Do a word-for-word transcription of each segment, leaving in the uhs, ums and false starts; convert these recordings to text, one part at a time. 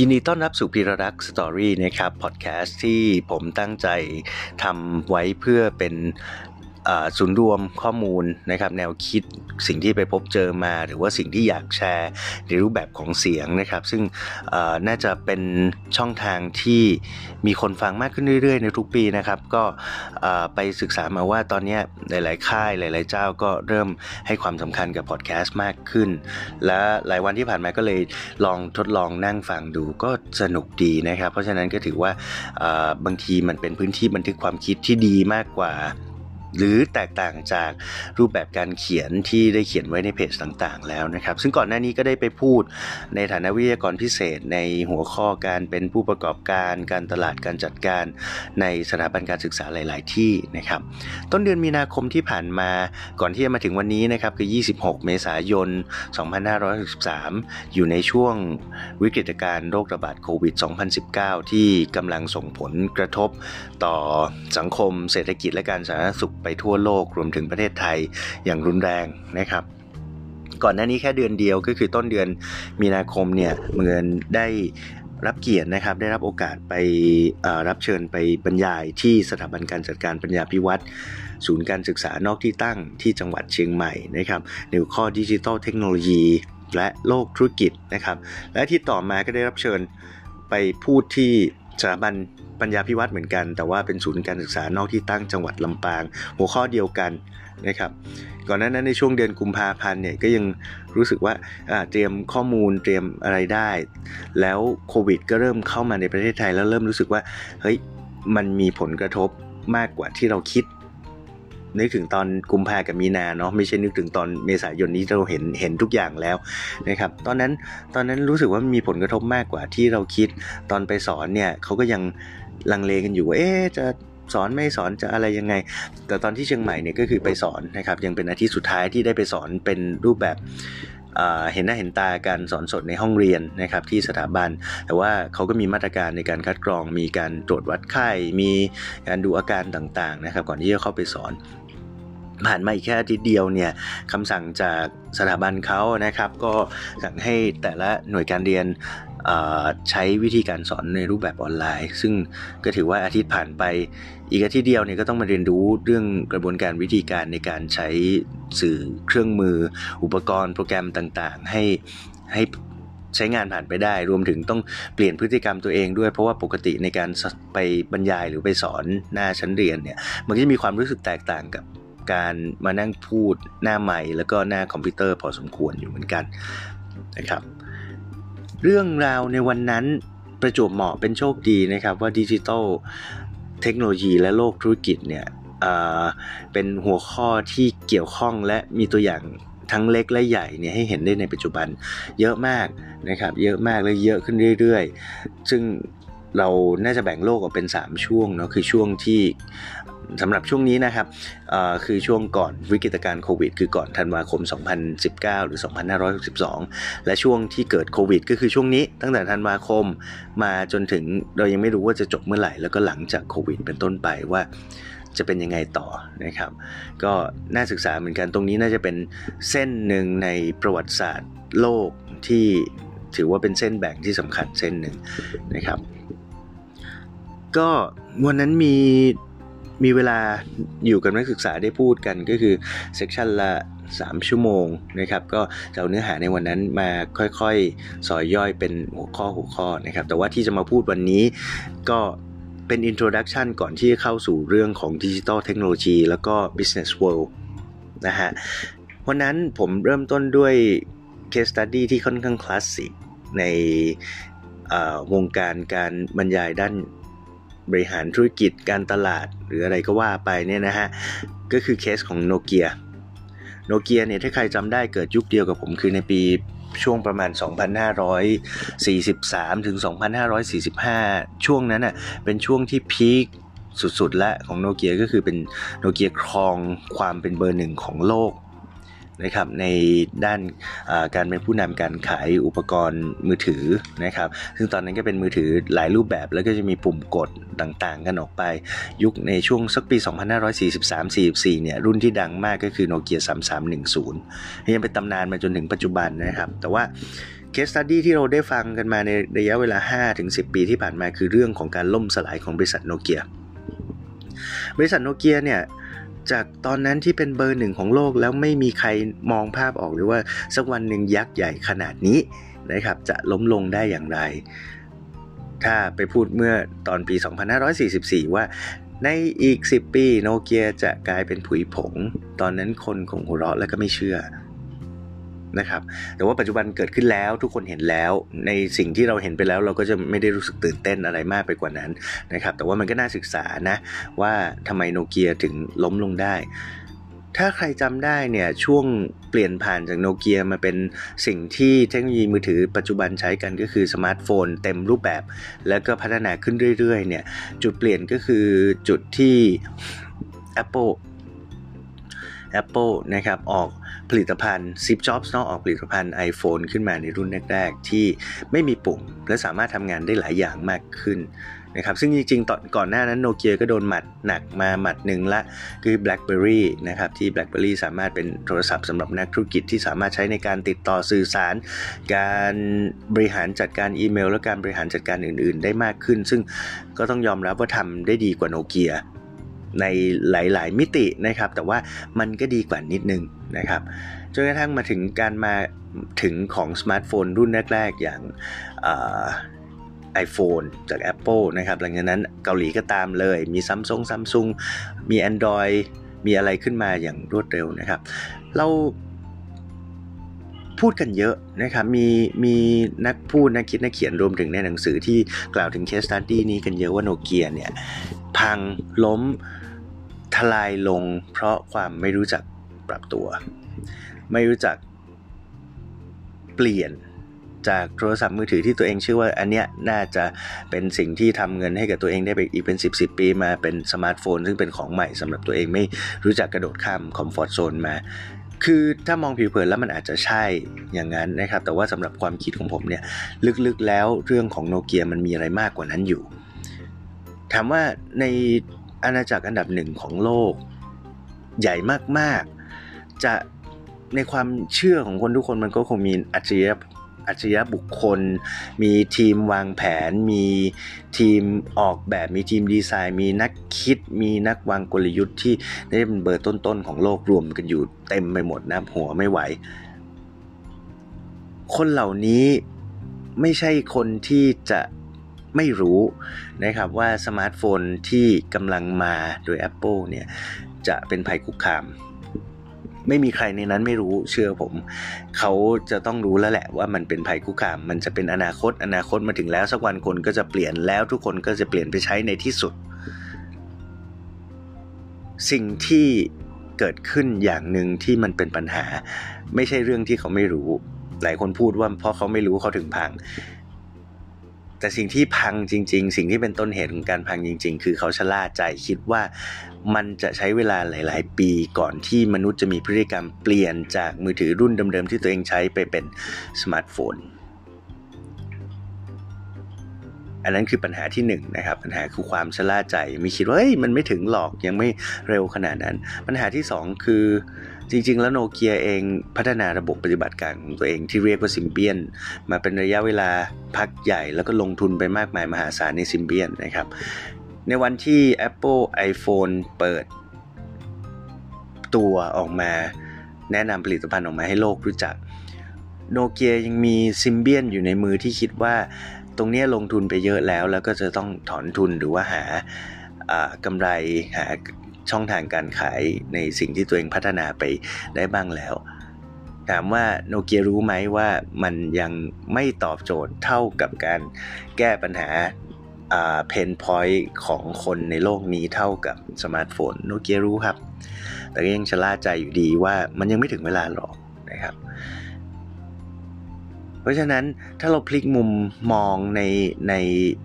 ยินดีต้อนรับสู่พีรรักษ์สตอรี่นะครับพอดแคสต์ที่ผมตั้งใจทำไว้เพื่อเป็นศูนย์รวมข้อมูลนะครับแนวคิดสิ่งที่ไปพบเจอมาหรือว่าสิ่งที่อยากแชร์ในรูปแบบของเสียงนะครับซึ่งน่าจะเป็นช่องทางที่มีคนฟังมากขึ้นเรื่อยๆในทุกปีนะครับก็ไปศึกษามาว่าตอนนี้หลายๆค่ายหลายๆเจ้าก็เริ่มให้ความสำคัญกับพอดแคสต์มากขึ้นและหลายวันที่ผ่านมาก็เลยลองทดลองนั่งฟังดูก็สนุกดีนะครับเพราะฉะนั้นก็ถือว่าบางทีมันเป็นพื้นที่บันทึกความคิดที่ดีมากกว่าหรือแตกต่างจากรูปแบบการเขียนที่ได้เขียนไว้ในเพจต่างๆแล้วนะครับซึ่งก่อนหน้านี้ก็ได้ไปพูดในฐานะวิทยากรพิเศษในหัวข้อการเป็นผู้ประกอบการการตลาดการจัดการในสถาบันการศึกษาหลายๆที่นะครับต้นเดือนมีนาคมที่ผ่านมาก่อนที่จะมาถึงวันนี้นะครับคือยี่สิบหกเมษายนสองพันห้าร้อยหกสิบสามอยู่ในช่วงวิกฤตการณ์โรคระบาดโควิดสองพันสิบเก้าที่กำลังส่งผลกระทบต่อสังคมเศรษฐกิจและการสาธารณสุขไปทั่วโลกรวมถึงประเทศไทยอย่างรุนแรงนะครับก่อนหน้านี้แค่เดือนเดียวก็คือต้นเดือนมีนาคมเนี่ยเมืองได้รับเกียรตินะครับได้รับโอกาสไปรับเชิญไปบรรยายที่สถาบันการจัดการปัญญาภิวัฒน์ศูนย์การศึกษานอกที่ตั้งที่จังหวัดเชียงใหม่นะครับในหัวข้อดิจิทัลเทคโนโลยีและโลกธุรกิจนะครับและที่ต่อมาก็ได้รับเชิญไปพูดที่สถาบันปัญญาภิวัฒน์เหมือนกันแต่ว่าเป็นศูนย์การศึกษานอกที่ตั้งจังหวัดลำปางหัวข้อเดียวกันนะครับก่อนหน้านั้นในช่วงเดือนกุมภาพันธ์เนี่ยก็ยังรู้สึกว่าเตรียมข้อมูลเตรียมอะไรได้แล้วโควิดก็เริ่มเข้ามาในประเทศไทยแล้วเริ่มรู้สึกว่าเฮ้ยมันมีผลกระทบมากกว่าที่เราคิดนึกถึงตอนกุมภากับมีนาเนาะไม่ใช่นึกถึงตอนเมษายนนี้เราเห็นเห็นทุกอย่างแล้วนะครับตอนนั้นตอนนั้นรู้สึกว่ามีผลกระทบมากกว่าที่เราคิดตอนไปสอนเนี่ยเขาก็ยังลังเลกันอยู่ว่าเอ๊ะจะสอนไม่สอนจะอะไรยังไงแต่ตอนที่เชียงใหม่เนี่ยก็คือไปสอนนะครับยังเป็นอาทิตย์สุดท้ายที่ได้ไปสอนเป็นรูปแบบเห็นหน้าเห็นตาการสอนสดในห้องเรียนนะครับที่สถาบันแต่ว่าเขาก็มีมาตรการในการคัดกรองมีการตรวจวัดไข้มีการดูอาการต่างๆนะครับก่อนที่จะเข้าไปสอนผ่านมาอีกแค่อาทิตย์เดียวเนี่ยคำสั่งจากสถาบันเขานะครับก็สั่งให้แต่ละหน่วยการเรียนใช้วิธีการสอนในรูปแบบออนไลน์ซึ่งก็ถือว่าอาทิตย์ผ่านไปอีกอาทิตย์เดียวเนี่ยก็ต้องมาเรียนรู้เรื่องกระบวนการวิธีการในการใช้สื่อเครื่องมืออุปกรณ์โปรแกรมต่างๆให้ให้ใช้งานผ่านไปได้รวมถึงต้องเปลี่ยนพฤติกรรมตัวเองด้วยเพราะว่าปกติในการไปบรรยายหรือไปสอนหน้าชั้นเรียนเนี่ยมันก็จะมีความรู้สึกแตกต่างกับการมานั่งพูดหน้าไมค์แล้วก็หน้าคอมพิวเตอร์พอสมควรอยู่เหมือนกันนะครับเรื่องราวในวันนั้นประจวบเหมาะเป็นโชคดีนะครับว่าดิจิทัลเทคโนโลยีและโลกธุรกิจเนี่ยเป็นหัวข้อที่เกี่ยวข้องและมีตัวอย่างทั้งเล็กและใหญ่เนี่ยให้เห็นได้ในปัจจุบันเยอะมากนะครับเยอะมากและเยอะขึ้นเรื่อยๆซึ่งเราน่าจะแบ่งโลกออกเป็นสามช่วงเนาะคือช่วงที่สำหรับช่วงนี้นะครับคือช่วงก่อนวิกฤตการณ์โควิดคือก่อนธันวาคมสองพันสิบเก้าหรือสองพันห้าร้อยหกสิบสองและช่วงที่เกิดโควิดก็คือช่วงนี้ตั้งแต่ธันวาคมมาจนถึงเรายังไม่รู้ว่าจะจบเมื่อไหร่แล้วก็หลังจากโควิดเป็นต้นไปว่าจะเป็นยังไงต่อนะครับก็น่าศึกษาเหมือนกันตรงนี้น่าจะเป็นเส้นหนึ่งในประวัติศาสตร์โลกที่ถือว่าเป็นเส้นแบ่งที่สำคัญเส้นหนึ่งนะครับก็วันนั้นมีมีเวลาอยู่กับนักศึกษาได้พูดกันก็คือเซกชันละสามชั่วโมงนะครับก็จะเอาเนื้อหาในวันนั้นมาค่อยๆสอยย่อยเป็นหัวข้อหัวข้อนะครับแต่ว่าที่จะมาพูดวันนี้ก็เป็นอินโทรดักชันก่อนที่จะเข้าสู่เรื่องของดิจิทัลเทคโนโลยีแล้วก็ Business World นะฮะวันนั้นผมเริ่มต้นด้วย Case Study ที่ค่อนข้างคลาสสิกในวงการการบรรยายด้านบริหารธุรกิจการตลาดหรืออะไรก็ว่าไปเนี่ยนะฮะก็คือเคสของ Nokia Nokia เนี่ยถ้าใครจำได้เกิดยุคเดียวกับผมคือในปีช่วงประมาณสองพันห้าร้อยสี่สิบสามถึงสองพันห้าร้อยสี่สิบห้าช่วงนั้นน่ะเป็นช่วงที่พีคสุดๆและของ Nokia ก็คือเป็น Nokia ครองความเป็นเบอร์หนึ่งของโลกนะครับในด้านการเป็นผู้นำการขายอุปกรณ์มือถือนะครับซึ่งตอนนั้นก็เป็นมือถือหลายรูปแบบแล้วก็จะมีปุ่มกดต่างๆกันออกไปยุคในช่วงสักปีสองพันห้าร้อยสี่สิบสามสี่สิบสี่เนี่ยรุ่นที่ดังมากก็คือ Nokia สามสามหนึ่งศูนย์ยังเป็นตำนานมาจนถึงปัจจุบันนะครับแต่ว่าเค เคสสตัดดี้ที่เราได้ฟังกันมาในระยะเวลา ห้าถึงสิบ ปีที่ผ่านมาคือเรื่องของการล่มสลายของบริษัทโนเกียบริษัทโนเกียเนี่ยจากตอนนั้นที่เป็นเบอร์หนึ่งของโลกแล้วไม่มีใครมองภาพออกเลยว่าสักวันหนึ่งยักษ์ใหญ่ขนาดนี้นะครับจะล้มลงได้อย่างไรถ้าไปพูดเมื่อตอนปีสองพันห้าร้อยสี่สิบสี่ว่าในอีกสิบปีโนเกียจะกลายเป็นผุยผงตอนนั้นคนคงหัวเราะและก็ไม่เชื่อนะครับแต่ว่าปัจจุบันเกิดขึ้นแล้วทุกคนเห็นแล้วในสิ่งที่เราเห็นไปแล้วเราก็จะไม่ได้รู้สึกตื่นเต้นอะไรมากไปกว่านั้นนะครับแต่ว่ามันก็น่าศึกษานะว่าทำไมโนเกียถึงล้มลงได้ถ้าใครจำได้เนี่ยช่วงเปลี่ยนผ่านจากโนเกียมาเป็นสิ่งที่เทคโนโลยีมือถือปัจจุบันใช้กันก็คือสมาร์ทโฟนเต็มรูปแบบแล้วก็พัฒนาขึ้นเรื่อยๆเนี่ยจุดเปลี่ยนก็คือจุดที่ Apple Apple นะครับออกผลิตภัณฑ์ซิปจ็อบส์เนาะออกผลิตภัณฑ์ iPhone ขึ้นมาในรุ่นแรกๆที่ไม่มีปุ่มและสามารถทำงานได้หลายอย่างมากขึ้นนะครับซึ่งจริงๆตอนก่อนหน้านั้นโนเกียก็โดนหมัดหนักมาหมัดหนึ่งละคือ BlackBerry นะครับที่ BlackBerry สามารถเป็นโทรศัพท์สำหรับนักธุรกิจที่สามารถใช้ในการติดต่อสื่อสารการบริหารจัดการอีเมลและการบริหารจัดการอื่นๆได้มากขึ้นซึ่งก็ต้องยอมรับว่าทำได้ดีกว่าโนเกียในหลายๆมิตินะครับแต่ว่ามันก็ดีกว่านิดนึงนะครับจนกระทั่งมาถึงการมาถึงของสมาร์ทโฟนรุ่นแรกๆอย่างiPhone จาก Apple นะครับหลังจากนั้นเกาหลีก็ตามเลยมี Samsung Samsung มี Android มีอะไรขึ้นมาอย่างรวดเร็วนะครับเราพูดกันเยอะนะครับมีมีนักพูดนักคิดนักเขียนรวมถึงในหนังสือที่กล่าวถึง Case Study นี้กันเยอะว่าโนเกียเนี่ยพังล้มทลายลงเพราะความไม่รู้จักปรับตัวไม่รู้จักเปลี่ยนจากโทรศัพท์มือถือที่ตัวเองชื่อว่าอันเนี้ยน่าจะเป็นสิ่งที่ทำเงินให้กับตัวเองได้ไปอีกเป็นสิบ สิบปีมาเป็นสมาร์ทโฟนซึ่งเป็นของใหม่สำหรับตัวเองไม่รู้จักกระโดดข้ามคอมฟอร์ตโซนมาคือถ้ามองผิวเผินแล้วมันอาจจะใช่อย่างนั้นนะครับแต่ว่าสำหรับความคิดของผมเนี่ยลึกๆแล้วเรื่องของโนเกียมันมีอะไรมากกว่านั้นอยู่ถามว่าในอาณาจักรอันดับหนึ่งของโลกใหญ่มากๆจะในความเชื่อของคนทุกคนมันก็คงมีอัจฉริยะอัจฉริยะบุคคลมีทีมวางแผนมีทีมออกแบบมีทีมดีไซน์มีนักคิดมีนักวางกลยุทธ์ที่ได้เป็นเบอร์ต้นๆของโลกรวมกันอยู่เต็มไปหมดนะหัวไม่ไหวคนเหล่านี้ไม่ใช่คนที่จะไม่รู้นะครับว่าสมาร์ทโฟนที่กำลังมาโดย Apple เนี่ยจะเป็นภัยคุกคามไม่มีใครในนั้นไม่รู้เชื่อผมเขาจะต้องรู้แล้วแหละว่ามันเป็นภัยคุกคามมันจะเป็นอนาคตอนาคตมาถึงแล้วสักวันคนก็จะเปลี่ยนแล้วทุกคนก็จะเปลี่ยนไปใช้ในที่สุดสิ่งที่เกิดขึ้นอย่างหนึ่งที่มันเป็นปัญหาไม่ใช่เรื่องที่เขาไม่รู้หลายคนพูดว่าเพราะเขาไม่รู้เขาถึงพังแต่สิ่งที่พังจริงๆสิ่งที่เป็นต้นเหตุของการพังจริงๆคือเขาชะล่าใจคิดว่ามันจะใช้เวลาหลายๆปีก่อนที่มนุษย์จะมีพฤติกรรมเปลี่ยนจากมือถือรุ่นเดิมๆที่ตัวเองใช้ไปเป็นสมาร์ทโฟนอันนั้นคือปัญหาที่หนึ่งนะครับปัญหาคือความชะล่าใจมีคิดว่าเฮ้ยมันไม่ถึงหรอกยังไม่เร็วขนาดนั้นปัญหาที่สองคือจริงๆแล้วโนเกียเองพัฒนาระบบปฏิบัติการของตัวเองที่เรียกว่าซิมเบียนมาเป็นระยะเวลาพักใหญ่แล้วก็ลงทุนไปมากมายมหาศาลในซิมเบียนนะครับในวันที่ Apple iPhone เปิดตัวออกมาแนะนำผลิตภัณฑ์ออกมาให้โลกรู้จักโนเกียยังมีซิมเบียนอยู่ในมือที่คิดว่าตรงนี้ลงทุนไปเยอะแล้วแล้วก็จะต้องถอนทุนหรือว่าหากำไรหาช่องทางการขายในสิ่งที่ตัวเองพัฒนาไปได้บ้างแล้วถามว่าโนเกียรู้ไหมว่ามันยังไม่ตอบโจทย์เท่ากับการแก้ปัญหาเพนพอยต์ของคนในโลกนี้เท่ากับสมาร์ทโฟนโนเกียรู้ครับแต่ก็ยังชะล่าใจอยู่ดีว่ามันยังไม่ถึงเวลาหรอกนะครับเพราะฉะนั้นถ้าเราพลิกมุมมองในใน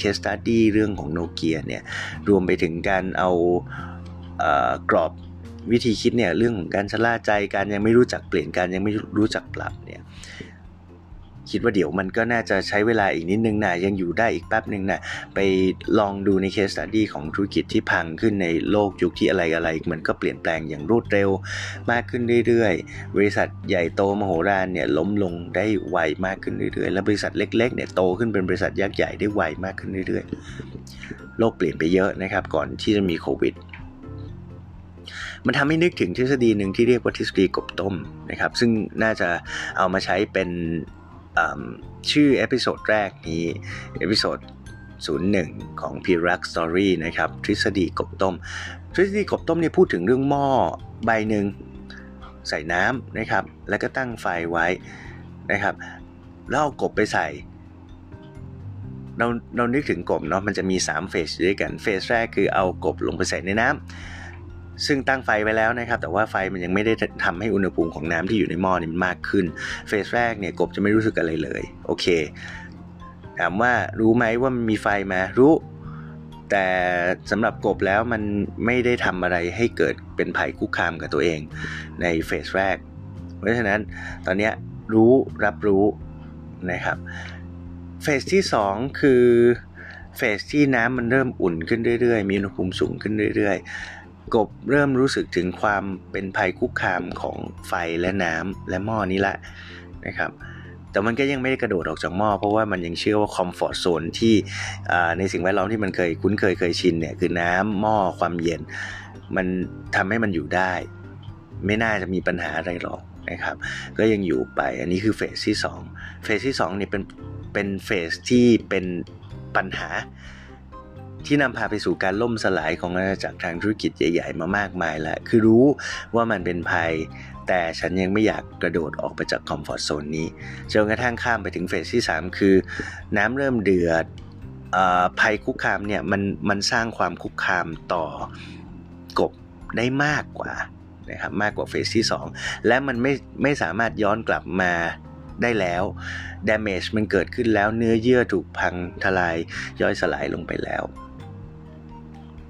case study เรื่องของโนเกียเนี่ยรวมไปถึงการเอาเอ่อกรอบวิธีคิดเนี่ยเรื่องของการชะล่าใจการยังไม่รู้จักเปลี่ยนการยังไม่รู้จักปรับเนี่ย คิดว่าเดี๋ยวมันก็น่าจะใช้เวลาอีกนิดนึงนะยังอยู่ได้อีกแป๊บนึงนะไปลองดูในเคสสตัดดี้ของธุรกิจที่พังขึ้นในโลกยุคที่อะไรอะไรมันก็เปลี่ยนแปลงอย่างรวดเร็วมากขึ้นเรื่อยๆบริษัทใหญ่โตมโหฬารเนี่ยล้มลงได้ไวมากขึ้นเรื่อยๆและบริษัทเล็กๆเนี่ยโตขึ้นเป็นบริษัทยักษ์ใหญ่ได้ไวมากขึ้นเรื่อยๆโลกเปลี่ยนไปเยอะนะครับก่อนที่จะมีโควิดมันทำให้นึกถึงทฤษฎีหนึ่งที่เรียกว่าทฤษฎีกบต้มนะครับซึ่งน่าจะเอามาใช้เป็นชื่อเอพิโซดแรกนี้เอพิโซดศูนย์หนึ่งของ Pirak Story นะครับทฤษฎีกบต้มทฤษฎีกบต้มเนี่ยพูดถึงเรื่องหม้อใบหนึ่งใส่น้ำนะครับแล้วก็ตั้งไฟไว้นะครับแล้วเอากบไปใส่เราเรานึกถึงกบเนาะมันจะมีสามเฟสด้วยกันเฟสแรกคือเอากบลงไปใส่ในน้ำซึ่งตั้งไฟไว้แล้วนะครับแต่ว่าไฟมันยังไม่ได้ทำให้อุณหภูมิของน้ำที่อยู่ในหม้อนี่มากขึ้นเฟสแรกเนี่ยกบจะไม่รู้สึกอะไรเลยโอเคถามว่ารู้ไหมว่ามันมีไฟมารู้แต่สำหรับกบแล้วมันไม่ได้ทำอะไรให้เกิดเป็นภัยคุกคามกับตัวเองในเฟสแรกเพราะฉะนั้นตอนนี้รู้รับรู้นะครับเฟสที่สองคือเฟสที่น้ำมันเริ่มอุ่นขึ้นเรื่อยๆมีอุณหภูมิสูงขึ้นเรื่อยๆกบเริ่มรู้สึกถึงความเป็นภัยคุกคามของไฟและน้ำและหม้อนี้แหละนะครับแต่มันก็ยังไม่ได้กระโดดออกจากหม้อเพราะว่ามันยังเชื่อว่าคอมฟอร์ตโซนที่ในสิ่งแวดล้อมที่มันเคยคุ้นเคยเคยชินเนี่ยคือน้ำหม้อความเย็นมันทำให้มันอยู่ได้ไม่น่าจะมีปัญหาอะไรหรอกนะครับก็ยังอยู่ไปอันนี้คือเฟสที่สองเฟสที่สองเนี่ยเป็นเป็นเฟสที่เป็นปัญหาที่นำพาไปสู่การล่มสลายของอาณาจักรทางธุรกิจใหญ่ๆมามากมายแล้วคือรู้ว่ามันเป็นภัยแต่ฉันยังไม่อยากกระโดดออกไปจากคอมฟอร์ตโซนนี้จนกระทั่งข้ามไปถึงเฟสที่สามคือน้ำเริ่มเดือดภัยคุกคามเนี่ยมันมันสร้างความคุกคามต่อกบได้มากกว่านะครับมากกว่าเฟสที่สองและมันไม่ไม่สามารถย้อนกลับมาได้แล้ว damage มันเกิดขึ้นแล้วเนื้อเยื่อถูกพังทลายย่อยสลายลงไปแล้ว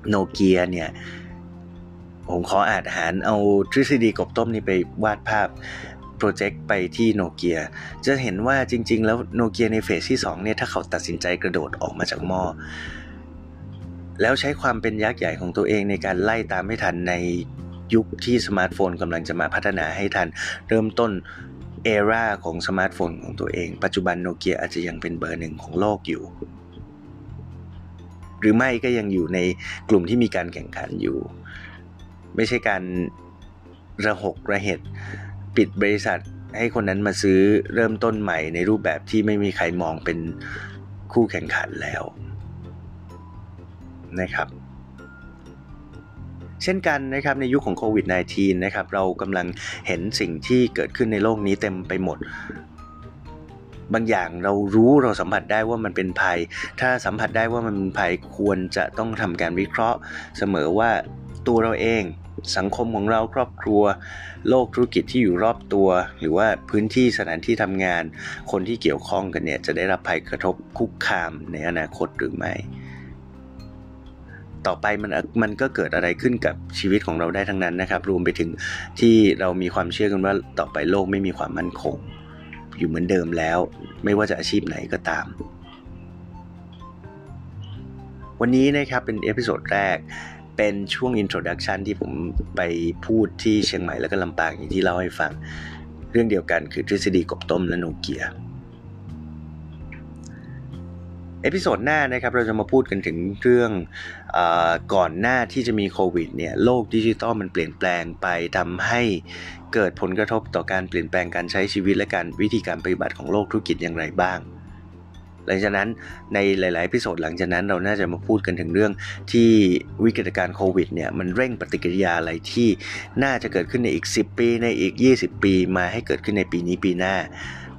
โนเกียเนี่ยผมขออาจหารเอาทฤษฎีกบต้มนี่ไปวาดภาพโปรเจกต์ไปที่โนเกียจะเห็นว่าจริงๆแล้วโนเกียในเฟสที่สองเนี่ยถ้าเขาตัดสินใจกระโดดออกมาจากหม้อแล้วใช้ความเป็นยักษ์ใหญ่ของตัวเองในการไล่ตามให้ทันในยุคที่สมาร์ทโฟนกำลังจะมาพัฒนาให้ทันเริ่มต้นเอราของสมาร์ทโฟนของตัวเองปัจจุบันโนเกียอาจจะยังเป็นเบอร์หนึ่งของโลกอยู่หรือไม่ก็ยังอยู่ในกลุ่มที่มีการแข่งขันอยู่ไม่ใช่การระหกระเหตุปิดบริษัทให้คนนั้นมาซื้อเริ่มต้นใหม่ในรูปแบบที่ไม่มีใครมองเป็นคู่แข่งขันแล้วนะครับเช่นกันนะครับในยุค ของโควิด สิบเก้า นะครับเรากำลังเห็นสิ่งที่เกิดขึ้นในโลกนี้เต็มไปหมดบางอย่างเรารู้เราสัมผัสได้ว่ามันเป็นภัยถ้าสัมผัสได้ว่ามันเป็นภัยควรจะต้องทำการวิเคราะห์เสมอว่าตัวเราเองสังคมของเราครอบครัวโลกธุรกิจที่อยู่รอบตัวหรือว่าพื้นที่สถานที่ทำงานคนที่เกี่ยวข้องกันเนี่ยจะได้รับภัยกระทบคุกคามในอนาคตหรือไม่ต่อไปมันมันก็เกิดอะไรขึ้นกับชีวิตของเราได้ทั้งนั้นนะครับรวมไปถึงที่เรามีความเชื่อกันว่าต่อไปโลกไม่มีความมั่นคงอยู่เหมือนเดิมแล้วไม่ว่าจะอาชีพไหนก็ตามวันนี้นะครับเป็นเอพิโซดแรกเป็นช่วงอินโทรดักชันที่ผมไปพูดที่เชียงใหม่แล้วก็ลำปางอย่างที่เล่าให้ฟังเรื่องเดียวกันคือทฤษฎีกบต้มและโนเกียเอพิโซดหน้านะครับเราจะมาพูดกันถึงเรื่องเอ่อก่อนหน้าที่จะมีโควิดเนี่ยโลกดิจิตอลมันเปลี่ยนแปลงไปทำให้เกิดผลกระทบต่อการเปลี่ยนแปลงการใช้ชีวิตและการวิธีการปฏิบัติของโลกธุรกิจอย่างไรบ้างหลังจากนั้นในหลายๆเอพิโซดหลังจากนั้นเราน่าจะมาพูดกันถึงเรื่องที่วิกฤตการณ์โควิดเนี่ยมันเร่งปฏิกิริยาอะไรที่น่าจะเกิดขึ้นในอีกสิบปีในอีกยี่สิบปีมาให้เกิดขึ้นในปีนี้ปีหน้า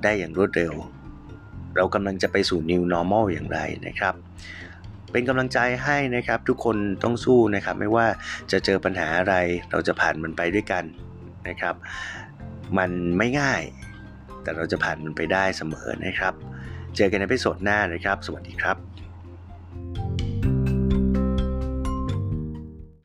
ได้อย่างรวดเร็วเรากำลังจะไปสู่ New Normal อย่างไรนะครับเป็นกำลังใจให้นะครับทุกคนต้องสู้นะครับไม่ว่าจะเจอปัญหาอะไรเราจะผ่านมันไปด้วยกันนะครับมันไม่ง่ายแต่เราจะผ่านมันไปได้เสมอนะครับเจอกันในเอพิโซดหน้านะครับสวัสดีครับ